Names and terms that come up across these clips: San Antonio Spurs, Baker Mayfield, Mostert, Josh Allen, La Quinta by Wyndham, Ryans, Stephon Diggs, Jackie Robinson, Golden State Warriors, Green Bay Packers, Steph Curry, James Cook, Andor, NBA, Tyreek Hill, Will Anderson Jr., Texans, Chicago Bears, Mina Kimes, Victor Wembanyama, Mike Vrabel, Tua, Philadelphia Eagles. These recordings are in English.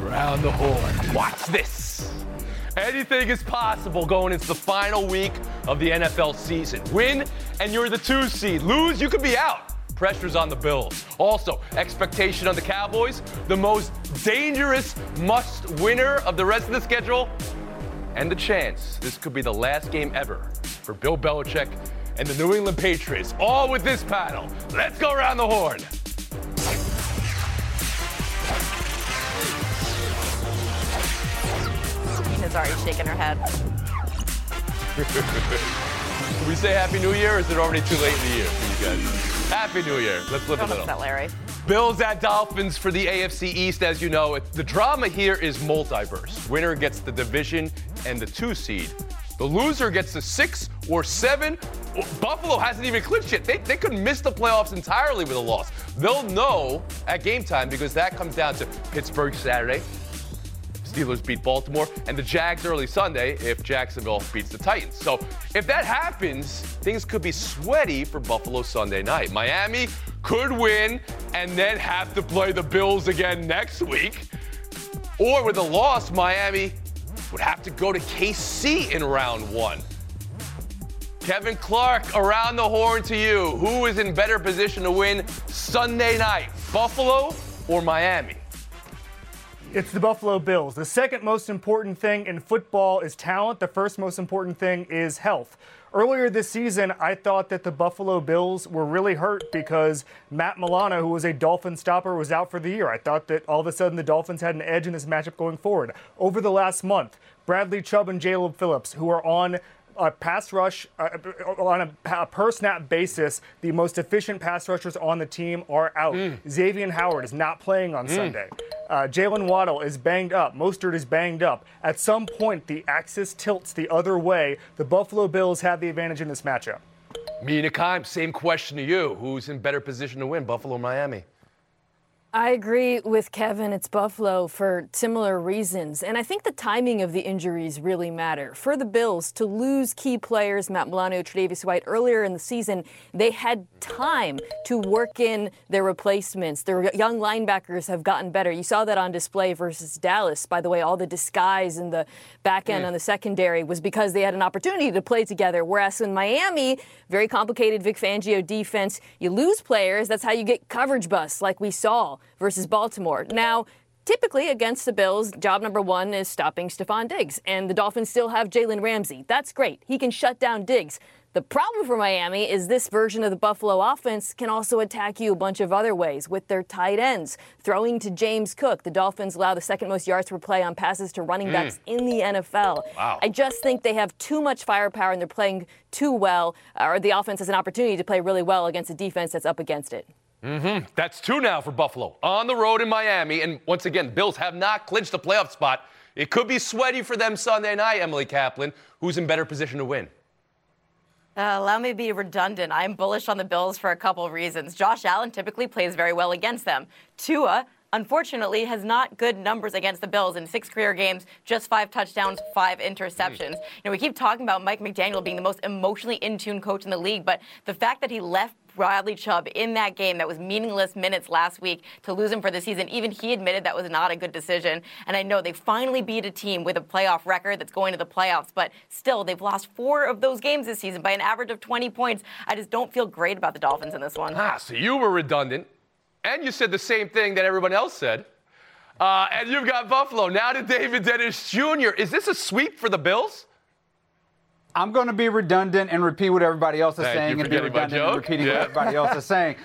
Around the horn. Watch this. Anything is possible going into the final week of the NFL season. Win, and you're the 2 seed. Lose, you could be out. Pressure's on the Bills. Also, expectation on the Cowboys, the most dangerous must-winner of the rest of the schedule. And the chance this could be the last game ever for Bill Belichick and the New England Patriots. All with this panel. Let's go around the horn. Has already shaken her head. Can we say Happy New Year, or is it already too late in the year for you guys? Happy New Year. Let's live a little. Don't upset Larry. Bills at Dolphins for the AFC East. As you know, the drama here is multiverse. Winner gets the division and the 2 seed. The loser gets the 6 or 7. Buffalo hasn't even clinched yet. They could miss the playoffs entirely with a loss. They'll know at game time, because that comes down to Pittsburgh Saturday. Steelers beat Baltimore, and the Jags early Sunday if Jacksonville beats the Titans. So if that happens, things could be sweaty for Buffalo Sunday night. Miami could win and then have to play the Bills again next week. Or with a loss, Miami would have to go to KC in round 1. Kevin Clark, around the horn to you. Who is in better position to win Sunday night, Buffalo or Miami? It's the Buffalo Bills. The second most important thing in football is talent. The first most important thing is health. Earlier this season, I thought that the Buffalo Bills were really hurt because Matt Milano, who was a Dolphin stopper, was out for the year. I thought that all of a sudden the Dolphins had an edge in this matchup going forward. Over the last month, Bradley Chubb and Caleb Williams, who are on a pass rush on a per-snap basis, the most efficient pass rushers on the team are out. Xavier Howard is not playing on Sunday. Jalen Waddle is banged up. Mostert is banged up. At some point, the axis tilts the other way. The Buffalo Bills have the advantage in this matchup. Mina Kimes, same question to you. Who's in better position to win, Buffalo or Miami? I agree with Kevin. It's Buffalo for similar reasons. And I think the timing of the injuries really matter. For the Bills to lose key players, Matt Milano, Tre'Davious White, earlier in the season, they had time to work in their replacements. Their young linebackers have gotten better. You saw that on display versus Dallas. By the way, all the disguise in the back end on the secondary was because they had an opportunity to play together. Whereas in Miami, very complicated Vic Fangio defense, you lose players. That's how you get coverage busts like we saw versus Baltimore. Now, typically against the Bills, job number one is stopping Stephon Diggs, and the Dolphins still have Jalen Ramsey. That's great. He can shut down Diggs. The problem for Miami is this version of the Buffalo offense can also attack you a bunch of other ways with their tight ends. Throwing to James Cook, the Dolphins allow the second most yards per play on passes to running backs in the NFL. Wow. I just think they have too much firepower and they're playing too well, or the offense has an opportunity to play really well against a defense that's up against it. That's 2 now for Buffalo. On the road in Miami, and once again, Bills have not clinched the playoff spot. It could be sweaty for them Sunday night, Emily Kaplan. Who's in better position to win? Allow me to be redundant. I'm bullish on the Bills for a couple of reasons. Josh Allen typically plays very well against them. Tua, unfortunately, has not good numbers against the Bills. In 6 career games, just 5 touchdowns, 5 interceptions. You know, we keep talking about Mike McDaniel being the most emotionally in-tune coach in the league, but the fact that he left Bradley Chubb in that game that was meaningless minutes last week to lose him for the season, even he admitted that was not a good decision. And I know they finally beat a team with a playoff record that's going to the playoffs, but still, they've lost 4 of those games this season by an average of 20 points. I just don't feel great about the Dolphins in this one. So you were redundant. And you said the same thing that everyone else said. And you've got Buffalo. Now to David Dennis Jr. Is this a sweep for the Bills? I'm going to be redundant and repeat what everybody else is saying and be redundant and repeating what everybody else is saying.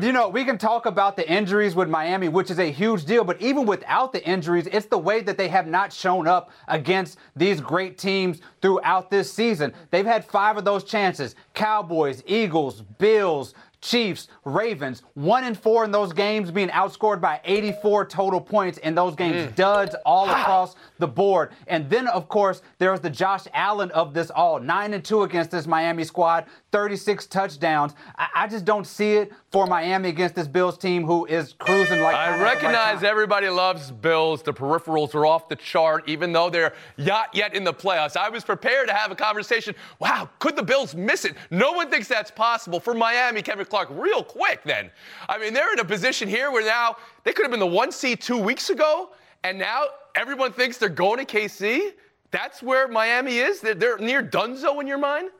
You know, we can talk about the injuries with Miami, which is a huge deal, but even without the injuries, it's the way that they have not shown up against these great teams throughout this season. They've had 5 of those chances. Cowboys, Eagles, Bills, Chiefs, Ravens, 1-4 in those games, being outscored by 84 total points in those games. Duds all across the board. And then, of course, there's the Josh Allen of this all. 9-2 against this Miami squad, 36 touchdowns. I just don't see it for Miami against this Bills team who is cruising like... I recognize everybody loves Bills. The peripherals are off the chart, even though they're not yet in the playoffs. I was prepared to have a conversation. Wow, could the Bills miss it? No one thinks that's possible. For Miami, Kevin Clark, real quick then. I mean, they're in a position here where now they could have been the 1 seed 2 weeks ago, and now everyone thinks they're going to KC. That's where Miami is? They're near Dunzo in your mind?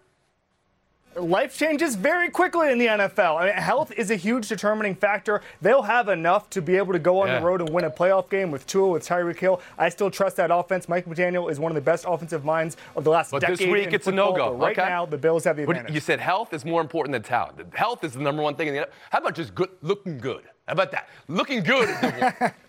Life changes very quickly in the NFL. I mean, health is a huge determining factor. They'll have enough to be able to go on the road and win a playoff game with Tua, with Tyreek Hill. I still trust that offense. Mike McDaniel is one of the best offensive minds of the last decade. But this week, it's football, a no-go. Right now, the Bills have the advantage. You said health is more important than talent. Health is the number one thing. How about just looking good? How about that? Looking good.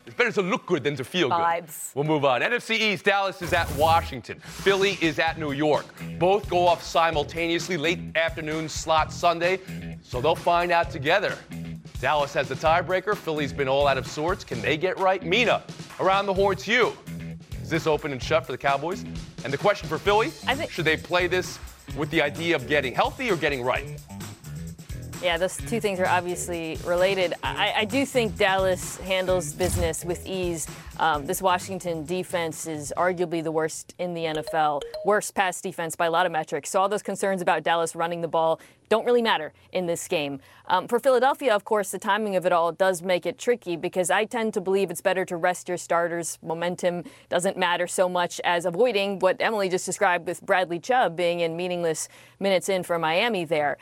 It's better to look good than to feel good. We'll move on. NFC East, Dallas is at Washington. Philly is at New York. Both go off simultaneously, late afternoon slot Sunday, so they'll find out together. Dallas has the tiebreaker. Philly's been all out of sorts. Can they get right? Mina, around the horn to you. Is this open and shut for the Cowboys? And the question for Philly, should they play this with the idea of getting healthy or getting right? Yeah, those two things are obviously related. I do think Dallas handles business with ease. This Washington defense is arguably the worst in the NFL, worst pass defense by a lot of metrics. So all those concerns about Dallas running the ball don't really matter in this game. For Philadelphia, of course, the timing of it all does make it tricky because I tend to believe it's better to rest your starters. Momentum doesn't matter so much as avoiding what Emily just described with Bradley Chubb being in meaningless minutes in for Miami there.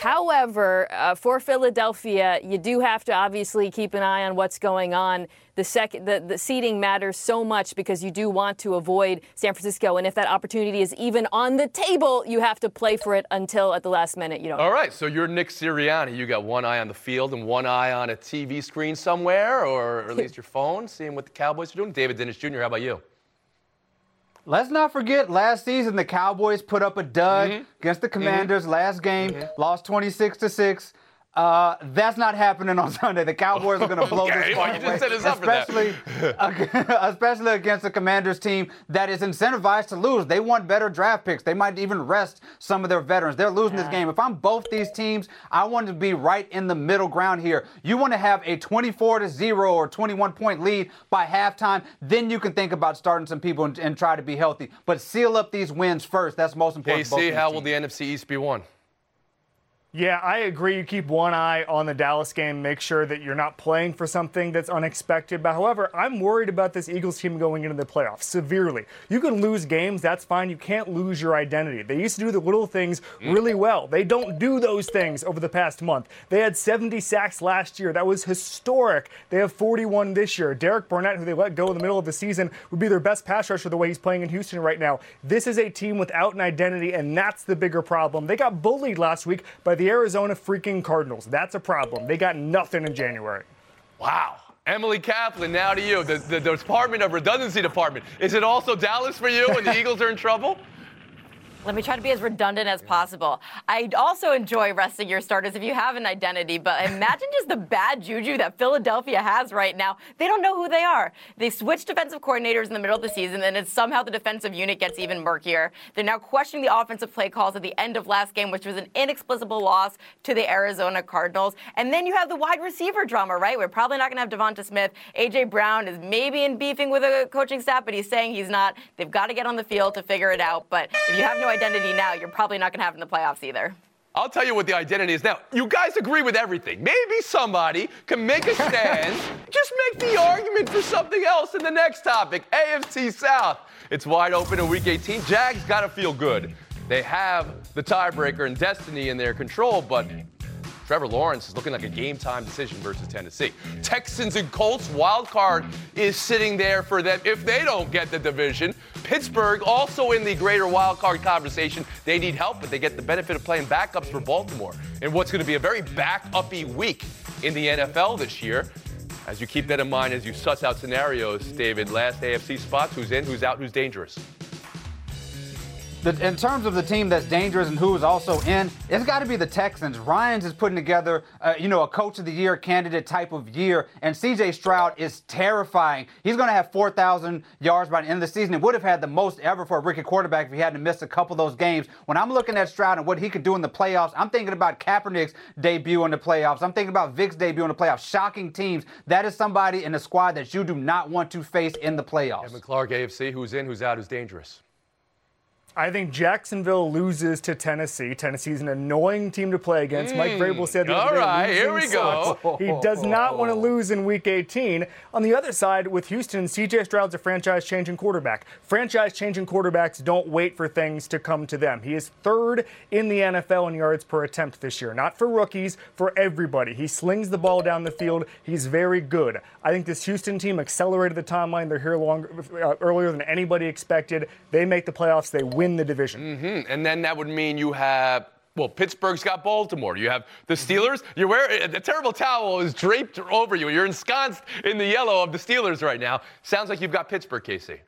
However, for Philadelphia, you do have to obviously keep an eye on what's going on. The seeding matters so much because you do want to avoid San Francisco. And if that opportunity is even on the table, you have to play for it until at the last minute you don't. All right, so you're Nick Sirianni. You got one eye on the field and one eye on a TV screen somewhere, or at least your phone, seeing what the Cowboys are doing. David Dennis Jr., how about you? Let's not forget, last season, the Cowboys put up a dud against the Commanders last game, lost 26-6. That's not happening on Sunday. The Cowboys are going to blow this one away, especially against the Commanders team that is incentivized to lose. They want better draft picks. They might even rest some of their veterans. They're losing this game. If I'm both these teams, I want to be right in the middle ground here. You want to have a 24-0 or 21-point lead by halftime. Then you can think about starting some people and try to be healthy. But seal up these wins first. That's most important. KC, how will the NFC East be won? Yeah, I agree. You keep one eye on the Dallas game. Make sure that you're not playing for something that's unexpected. But however, I'm worried about this Eagles team going into the playoffs severely. You can lose games. That's fine. You can't lose your identity. They used to do the little things really well. They don't do those things over the past month. They had 70 sacks last year. That was historic. They have 41 this year. Derek Barnett, who they let go in the middle of the season, would be their best pass rusher the way he's playing in Houston right now. This is a team without an identity, and that's the bigger problem. They got bullied last week by the Arizona freaking Cardinals. That's a problem. They got nothing in January. Wow. Emily Kaplan, now to you. The Department of Redundancy Department. Is it also Dallas for you when the Eagles are in trouble? Let me try to be as redundant as possible. I also enjoy resting your starters if you have an identity, but imagine just the bad juju that Philadelphia has right now. They don't know who they are. They switch defensive coordinators in the middle of the season, and it's somehow the defensive unit gets even murkier. They're now questioning the offensive play calls at the end of last game, which was an inexplicable loss to the Arizona Cardinals. And then you have the wide receiver drama, right? We're probably not going to have Devonta Smith. A.J. Brown is maybe in beefing with a coaching staff, but he's saying he's not. They've got to get on the field to figure it out. But if you have no identity now, you're probably not going to have it in the playoffs either. I'll tell you what the identity is now. You guys agree with everything. Maybe somebody can make a stand, just make the argument for something else in the next topic. AFC South. It's wide open in Week 18. Jags got to feel good. They have the tiebreaker and destiny in their control, but Trevor Lawrence is looking like a game-time decision versus Tennessee. Texans and Colts, wild card is sitting there for them if they don't get the division. Pittsburgh also in the greater wild card conversation. They need help, but they get the benefit of playing backups for Baltimore in what's going to be a very back-uppy week in the NFL this year. As you keep that in mind, as you suss out scenarios, David, last AFC spots, who's in, who's out, who's dangerous. in terms of the team that's dangerous and who is also in, it's got to be the Texans. Ryans is putting together, a coach of the year candidate type of year, and C.J. Stroud is terrifying. He's going to have 4,000 yards by the end of the season. It would have had the most ever for a rookie quarterback if he hadn't missed a couple of those games. When I'm looking at Stroud and what he could do in the playoffs, I'm thinking about Kaepernick's debut in the playoffs. I'm thinking about Vic's debut in the playoffs. Shocking teams. That is somebody in the squad that you do not want to face in the playoffs. Evan Clark, AFC, who's in, who's out, who's dangerous? I think Jacksonville loses to Tennessee. Tennessee's an annoying team to play against. Mike Vrabel said the other day, all right, here we go. He does not want to lose in Week 18. On the other side, with Houston, C.J. Stroud's a franchise-changing quarterback. Franchise-changing quarterbacks don't wait for things to come to them. He is third in the NFL in yards per attempt this year. Not for rookies, for everybody. He slings the ball down the field. He's very good. I think this Houston team accelerated the timeline. They're here earlier than anybody expected. They make the playoffs. They win the division. Mm-hmm. And then that would mean you have, Pittsburgh's got Baltimore. You have the Steelers. You're wearing a terrible towel is draped over you. You're ensconced in the yellow of the Steelers right now. Sounds like you've got Pittsburgh, Casey.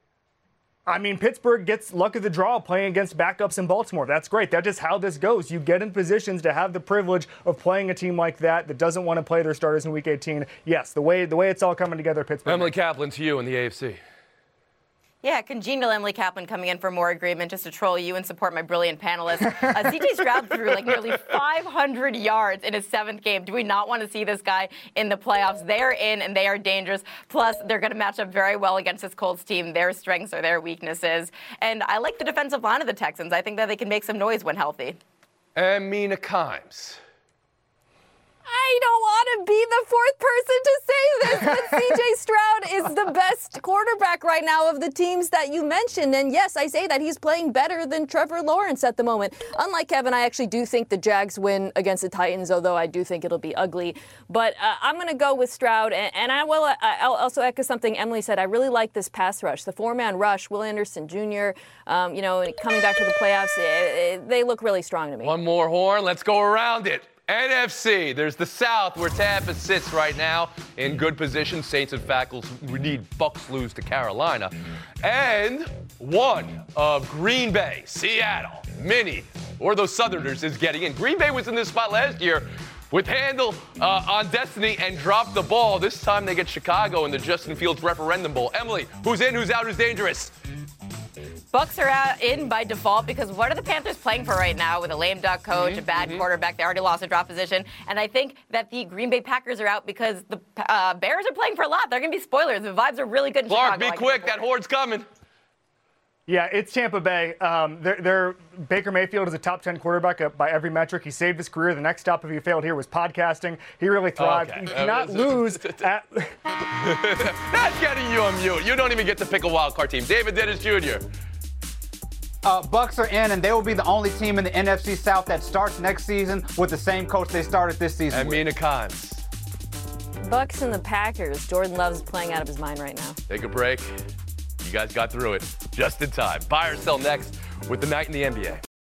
I mean, Pittsburgh gets luck of the draw playing against backups in Baltimore. That's great. That's just how this goes. You get in positions to have the privilege of playing a team like that doesn't want to play their starters in Week 18. Yes, the way it's all coming together, Pittsburgh. Emily Kaplan to you in the AFC. Yeah, congenial Emily Kaplan coming in for more agreement just to troll you and support my brilliant panelists. C.J. Stroud threw nearly 500 yards in his seventh game. Do we not want to see this guy in the playoffs? They are in and they are dangerous. Plus, they're going to match up very well against this Colts team. Their strengths are their weaknesses. And I like the defensive line of the Texans. I think that they can make some noise when healthy. Mina Kimes. I don't want to be the fourth person to say this, but C.J. Stroud is the best quarterback right now of the teams that you mentioned. And, yes, I say that he's playing better than Trevor Lawrence at the moment. Unlike Kevin, I actually do think the Jags win against the Titans, although I do think it'll be ugly. But I'm going to go with Stroud, and I will I'll also echo something Emily said. I really like this pass rush, the four-man rush, Will Anderson Jr., coming back to the playoffs. They look really strong to me. One more horn. Let's go around it. NFC, there's the South where Tampa sits right now in good position. Saints and Falcons, we need Bucs lose to Carolina. And one of Green Bay, Seattle, Minnie, or those Southerners is getting in. Green Bay was in this spot last year with handle on destiny and dropped the ball. This time they get Chicago in the Justin Fields referendum bowl. Emily, who's in, who's out, who's dangerous? Bucs are out in by default because what are the Panthers playing for right now with a lame duck coach, a bad quarterback? They already lost a draft position. And I think that the Green Bay Packers are out because the Bears are playing for a lot. They're going to be spoilers. The vibes are really good in Chicago. Clark, be quick. That horde's coming. Yeah, it's Tampa Bay. Baker Mayfield is a top 10 quarterback by every metric. He saved his career. The next stop, if he failed here, was podcasting. He really thrived. Okay. You cannot lose at... That's getting you on mute. You don't even get to pick a wild card team. David Dennis Jr. Bucs are in, and they will be the only team in the NFC South that starts next season with the same coach they started this season with. Mina Kimes. Bucs and the Packers. Jordan Love is playing out of his mind right now. Take a break. You guys got through it just in time. Buy or sell next with the night in the NBA.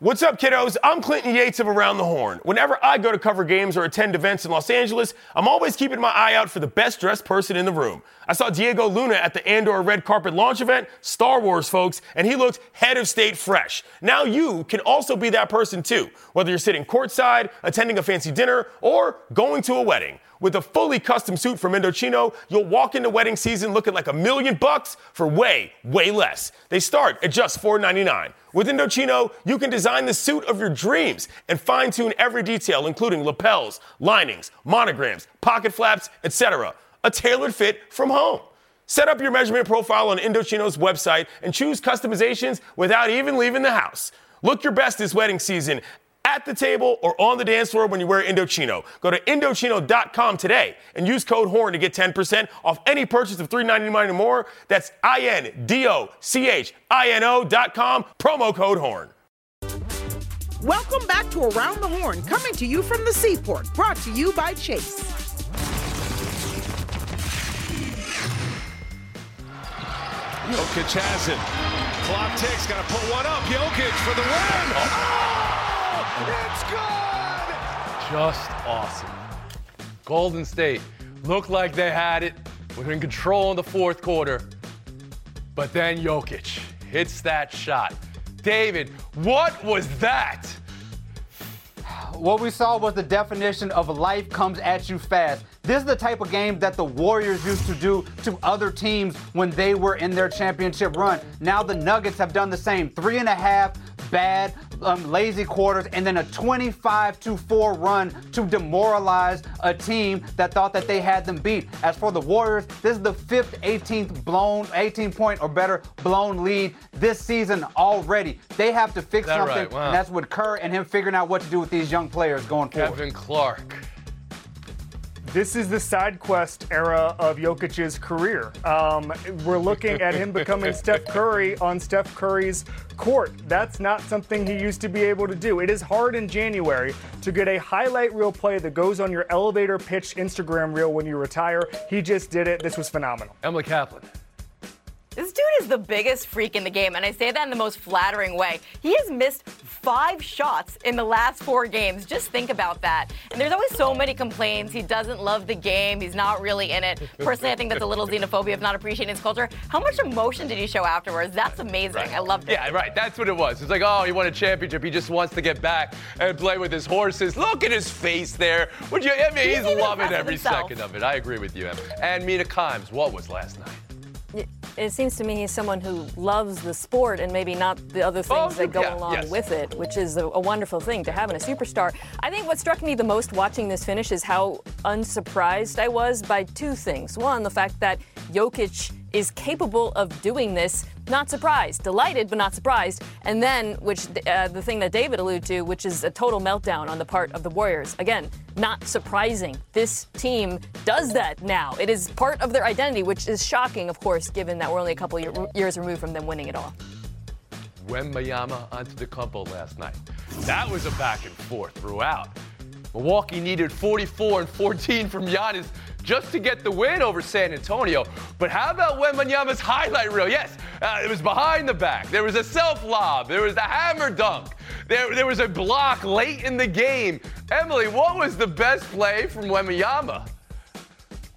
What's up, kiddos? I'm Clinton Yates of Around the Horn. Whenever I go to cover games or attend events in Los Angeles, I'm always keeping my eye out for the best-dressed person in the room. I saw Diego Luna at the Andor Red Carpet launch event, Star Wars, folks, and he looked head of state fresh. Now you can also be that person, too, whether you're sitting courtside, attending a fancy dinner, or going to a wedding. With a fully custom suit from Indochino, you'll walk into wedding season looking like $1,000,000 for way, way less. They start at just $4.99. With Indochino, you can design the suit of your dreams and fine-tune every detail, including lapels, linings, monograms, pocket flaps, etc. a tailored fit from home. Set up your measurement profile on Indochino's website and choose customizations without even leaving the house. Look your best this wedding season at the table or on the dance floor when you wear Indochino. Go to Indochino.com today and use code HORN to get 10% off any purchase of $3.99 or more. That's INDOCHINO.com, promo code HORN. Welcome back to Around the Horn, coming to you from the Seaport, brought to you by Chase. Jokic has it. Clock ticks. Got to put one up. Jokic for the win. Oh, it's good. Just awesome. Golden State looked like they had it. Were in control in the fourth quarter. But then Jokic hits that shot. David, what was that? What we saw was the definition of life comes at you fast. This is the type of game that the Warriors used to do to other teams when they were in their championship run. Now the Nuggets have done the same. 3.5 bad, lazy quarters, and then a 25-4 run to demoralize a team that thought that they had them beat. As for the Warriors, this is the fifth 18-point or better blown lead this season already. They have to fix something, right? Wow. And that's with Kerr and him figuring out what to do with these young players going forward. Kevin Clark. This is the side quest era of Jokic's career. We're looking at him becoming Steph Curry on Steph Curry's court. That's not something he used to be able to do. It is hard in January to get a highlight reel play that goes on your elevator pitch Instagram reel when you retire. He just did it. This was phenomenal. Emily Kaplan. This dude is the biggest freak in the game, and I say that in the most flattering way. He has missed 5 shots in the last 4 games. Just think about that. And there's always so many complaints. He doesn't love the game. He's not really in it. Personally, I think that's a little xenophobia of not appreciating his culture. How much emotion did he show afterwards? That's amazing. Right. I loved it. Yeah, right. That's what it was. It's like, oh, he won a championship. He just wants to get back and play with his horses. Look at his face there. Would you? I mean, he's loving every second of it. I agree with you, Em. And Mina Kimes, what was last night? It seems to me he's someone who loves the sport and maybe not the other things that go along with it, which is a wonderful thing to have in a superstar. I think what struck me the most watching this finish is how unsurprised I was by 2 things. One, the fact that Jokic is capable of doing this. Not surprised. Delighted, but not surprised. And then, which the thing that David alluded to, which is a total meltdown on the part of the Warriors. Again, not surprising. This team does that now. It is part of their identity, which is shocking, of course, given that we're only a couple years removed from them winning it all. Wembanyama Antetokounmpo last night. That was a back and forth throughout. Milwaukee needed 44 and 14 from Giannis just to get the win over San Antonio. But how about Wembanyama's highlight reel? Yes, it was behind the back. There was a self-lob. There was a hammer dunk. There was a block late in the game. Emily, what was the best play from Wembanyama?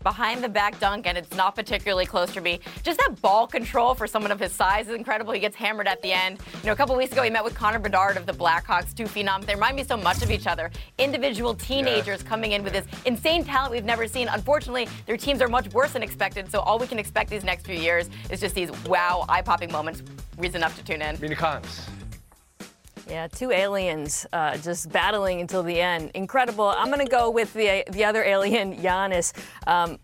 Behind the back dunk, and it's not particularly close for me. Just that ball control for someone of his size is incredible. He gets hammered at the end. You know, a couple weeks ago, he met with Connor Bedard of the Blackhawks, 2 phenoms. They remind me so much of each other. Individual teenagers coming in with this insane talent we've never seen. Unfortunately, their teams are much worse than expected, so all we can expect these next few years is just these wow, eye-popping moments. Reason enough to tune in. Mina Kimes. Yeah, 2 aliens just battling until the end. Incredible. I'm going to go with the other alien, Giannis,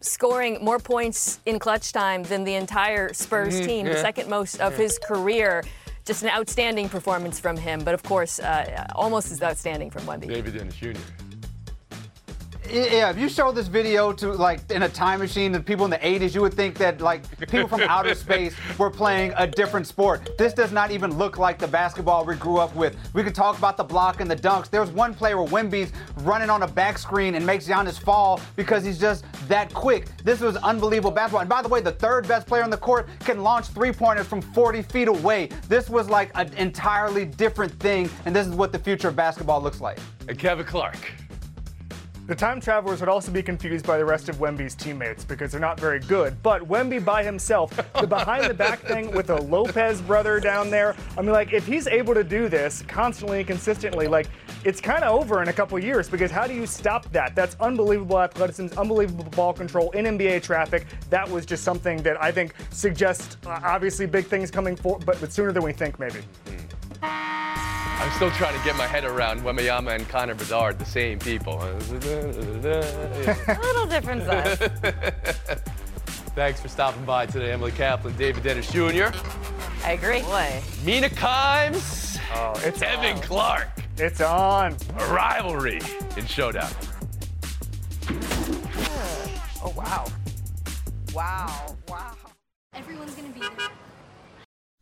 scoring more points in clutch time than the entire Spurs team, the second most of his career. Just an outstanding performance from him, but of course, almost as outstanding from Wemby. David Dennis Jr. Yeah, if you show this video to, like, in a time machine to people in the 80s, you would think that, like, people from outer space were playing a different sport. This does not even look like the basketball we grew up with. We could talk about the block and the dunks. There's one play where Wemby's running on a back screen and makes Giannis fall because he's just that quick. This was unbelievable basketball. And by the way, the third best player on the court can launch three-pointers from 40 feet away. This was, like, an entirely different thing, and this is what the future of basketball looks like. And Kevin Clark. The time travelers would also be confused by the rest of Wemby's teammates because they're not very good. But Wemby by himself, the behind-the-back thing with a Lopez brother down there, I mean, like, if he's able to do this constantly and consistently, like, it's kind of over in a couple years because how do you stop that? That's unbelievable athleticism, unbelievable ball control in NBA traffic. That was just something that I think suggests, obviously, big things coming forward, but sooner than we think, maybe. I'm still trying to get my head around Wembanyama and Connor Bedard, the same people. A little different size. Thanks for stopping by today, Emily Kaplan, David Dennis Jr. I agree. Boy. Mina Kimes. Oh, it's Evan on. Clark. It's on. A rivalry in Showdown. Oh, wow. Wow. Wow. Everyone's going to be there.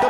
The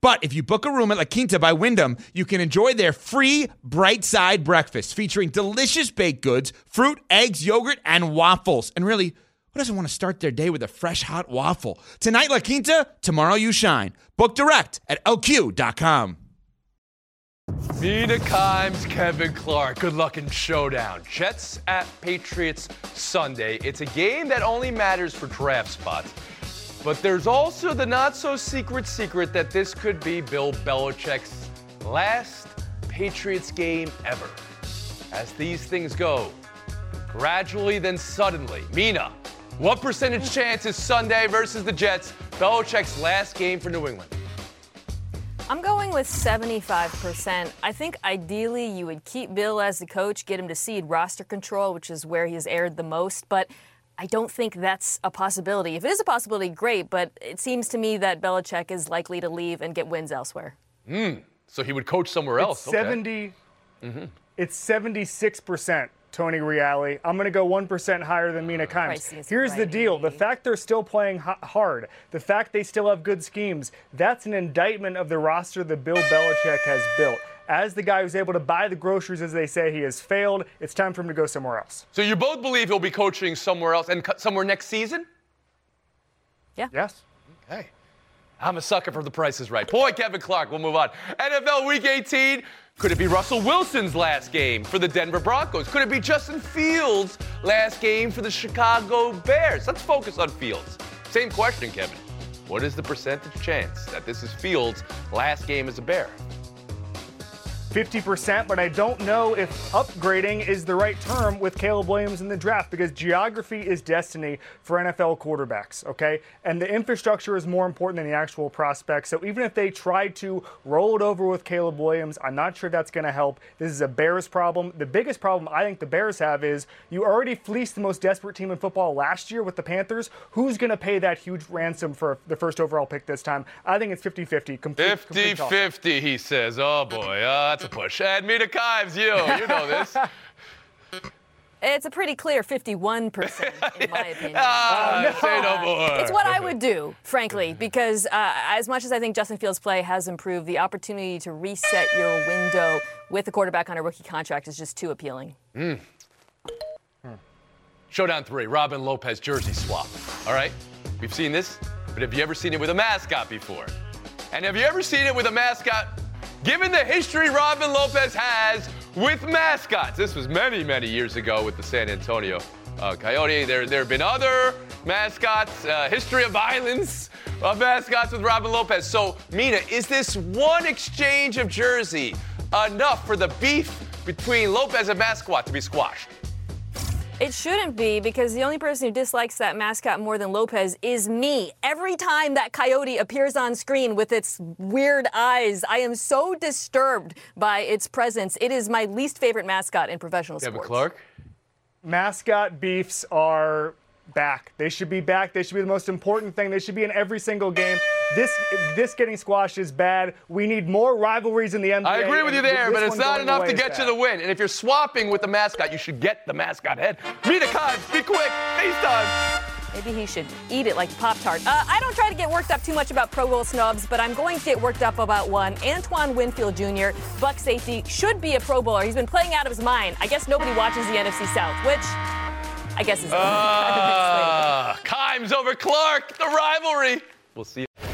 But if you book a room at La Quinta by Wyndham, you can enjoy their free Bright Side breakfast featuring delicious baked goods, fruit, eggs, yogurt, and waffles. And really, who doesn't want to start their day with a fresh, hot waffle? Tonight, La Quinta, tomorrow you shine. Book direct at LQ.com. Mina Kimes, Kevin Clark. Good luck in Showdown. Jets at Patriots Sunday. It's a game that only matters for draft spots. But there's also the not-so-secret secret that this could be Bill Belichick's last Patriots game ever. As these things go, gradually then suddenly. Mina, what percentage chance is Sunday versus the Jets Belichick's last game for New England? I'm going with 75%. I think ideally you would keep Bill as the coach, get him to cede roster control, which is where he has erred the most, but I don't think that's a possibility. If it is a possibility, great, but it seems to me that Belichick is likely to leave and get wins elsewhere. So he would coach somewhere else. It's 70. Mm-hmm. It's 76%, Tony Reale. I'm going to go 1% higher than Mina Kimes. Here's the deal. The fact they're still playing hard, the fact they still have good schemes, that's an indictment of the roster that Bill Belichick has built. As the guy who's able to buy the groceries, as they say, he has failed. It's time for him to go somewhere else. So you both believe he'll be coaching somewhere else and somewhere next season? Yeah. Yes. Okay. I'm a sucker for The Price is Right. Boy, Kevin Clark, we'll move on. NFL Week 18. Could it be Russell Wilson's last game for the Denver Broncos? Could it be Justin Fields' last game for the Chicago Bears? Let's focus on Fields. Same question, Kevin. What is the percentage chance that this is Fields' last game as a Bear? 50%, but I don't know if upgrading is the right term with Caleb Williams in the draft, because geography is destiny for NFL quarterbacks, okay? And the infrastructure is more important than the actual prospect. So even if they try to roll it over with Caleb Williams, I'm not sure that's going to help. This is a Bears problem. The biggest problem I think the Bears have is you already fleeced the most desperate team in football last year with the Panthers. Who's going to pay that huge ransom for the first overall pick this time? I think it's 50-50. 50-50, he says. Oh, boy. That's a push. And Mina Kimes, you know this. It's a pretty clear 51%, in my opinion. Say no more. It's what I would do, frankly, because as much as I think Justin Fields' play has improved, the opportunity to reset your window with a quarterback on a rookie contract is just too appealing. Showdown 3, Robin Lopez jersey swap. All right, we've seen this, but have you ever seen it with a mascot before? And have you ever seen it with a mascot? Given the history Robin Lopez has with mascots, this was many, many years ago with the San Antonio Coyote. There have been other mascots, history of violence of mascots with Robin Lopez. So, Mina, is this one exchange of jersey enough for the beef between Lopez and mascot to be squashed? It shouldn't be, because the only person who dislikes that mascot more than Lopez is me. Every time that coyote appears on screen with its weird eyes, I am so disturbed by its presence. It is my least favorite mascot in professional sports. Kevin Clark? Mascot beefs are back. They should be back. They should be the most important thing. They should be in every single game. This getting squashed is bad. We need more rivalries in the NBA. I agree with you there, but it's not enough to get you the win. And if you're swapping with the mascot, you should get the mascot head. Mina Kimes, be quick. FaceTime. Maybe he should eat it like a Pop-Tart. I don't try to get worked up too much about Pro Bowl snubs, but I'm going to get worked up about one. Antoine Winfield Jr., Buck safety, should be a Pro Bowler. He's been playing out of his mind. I guess nobody watches the NFC South, which I guess is... Kimes over Clark, the rivalry. We'll see you.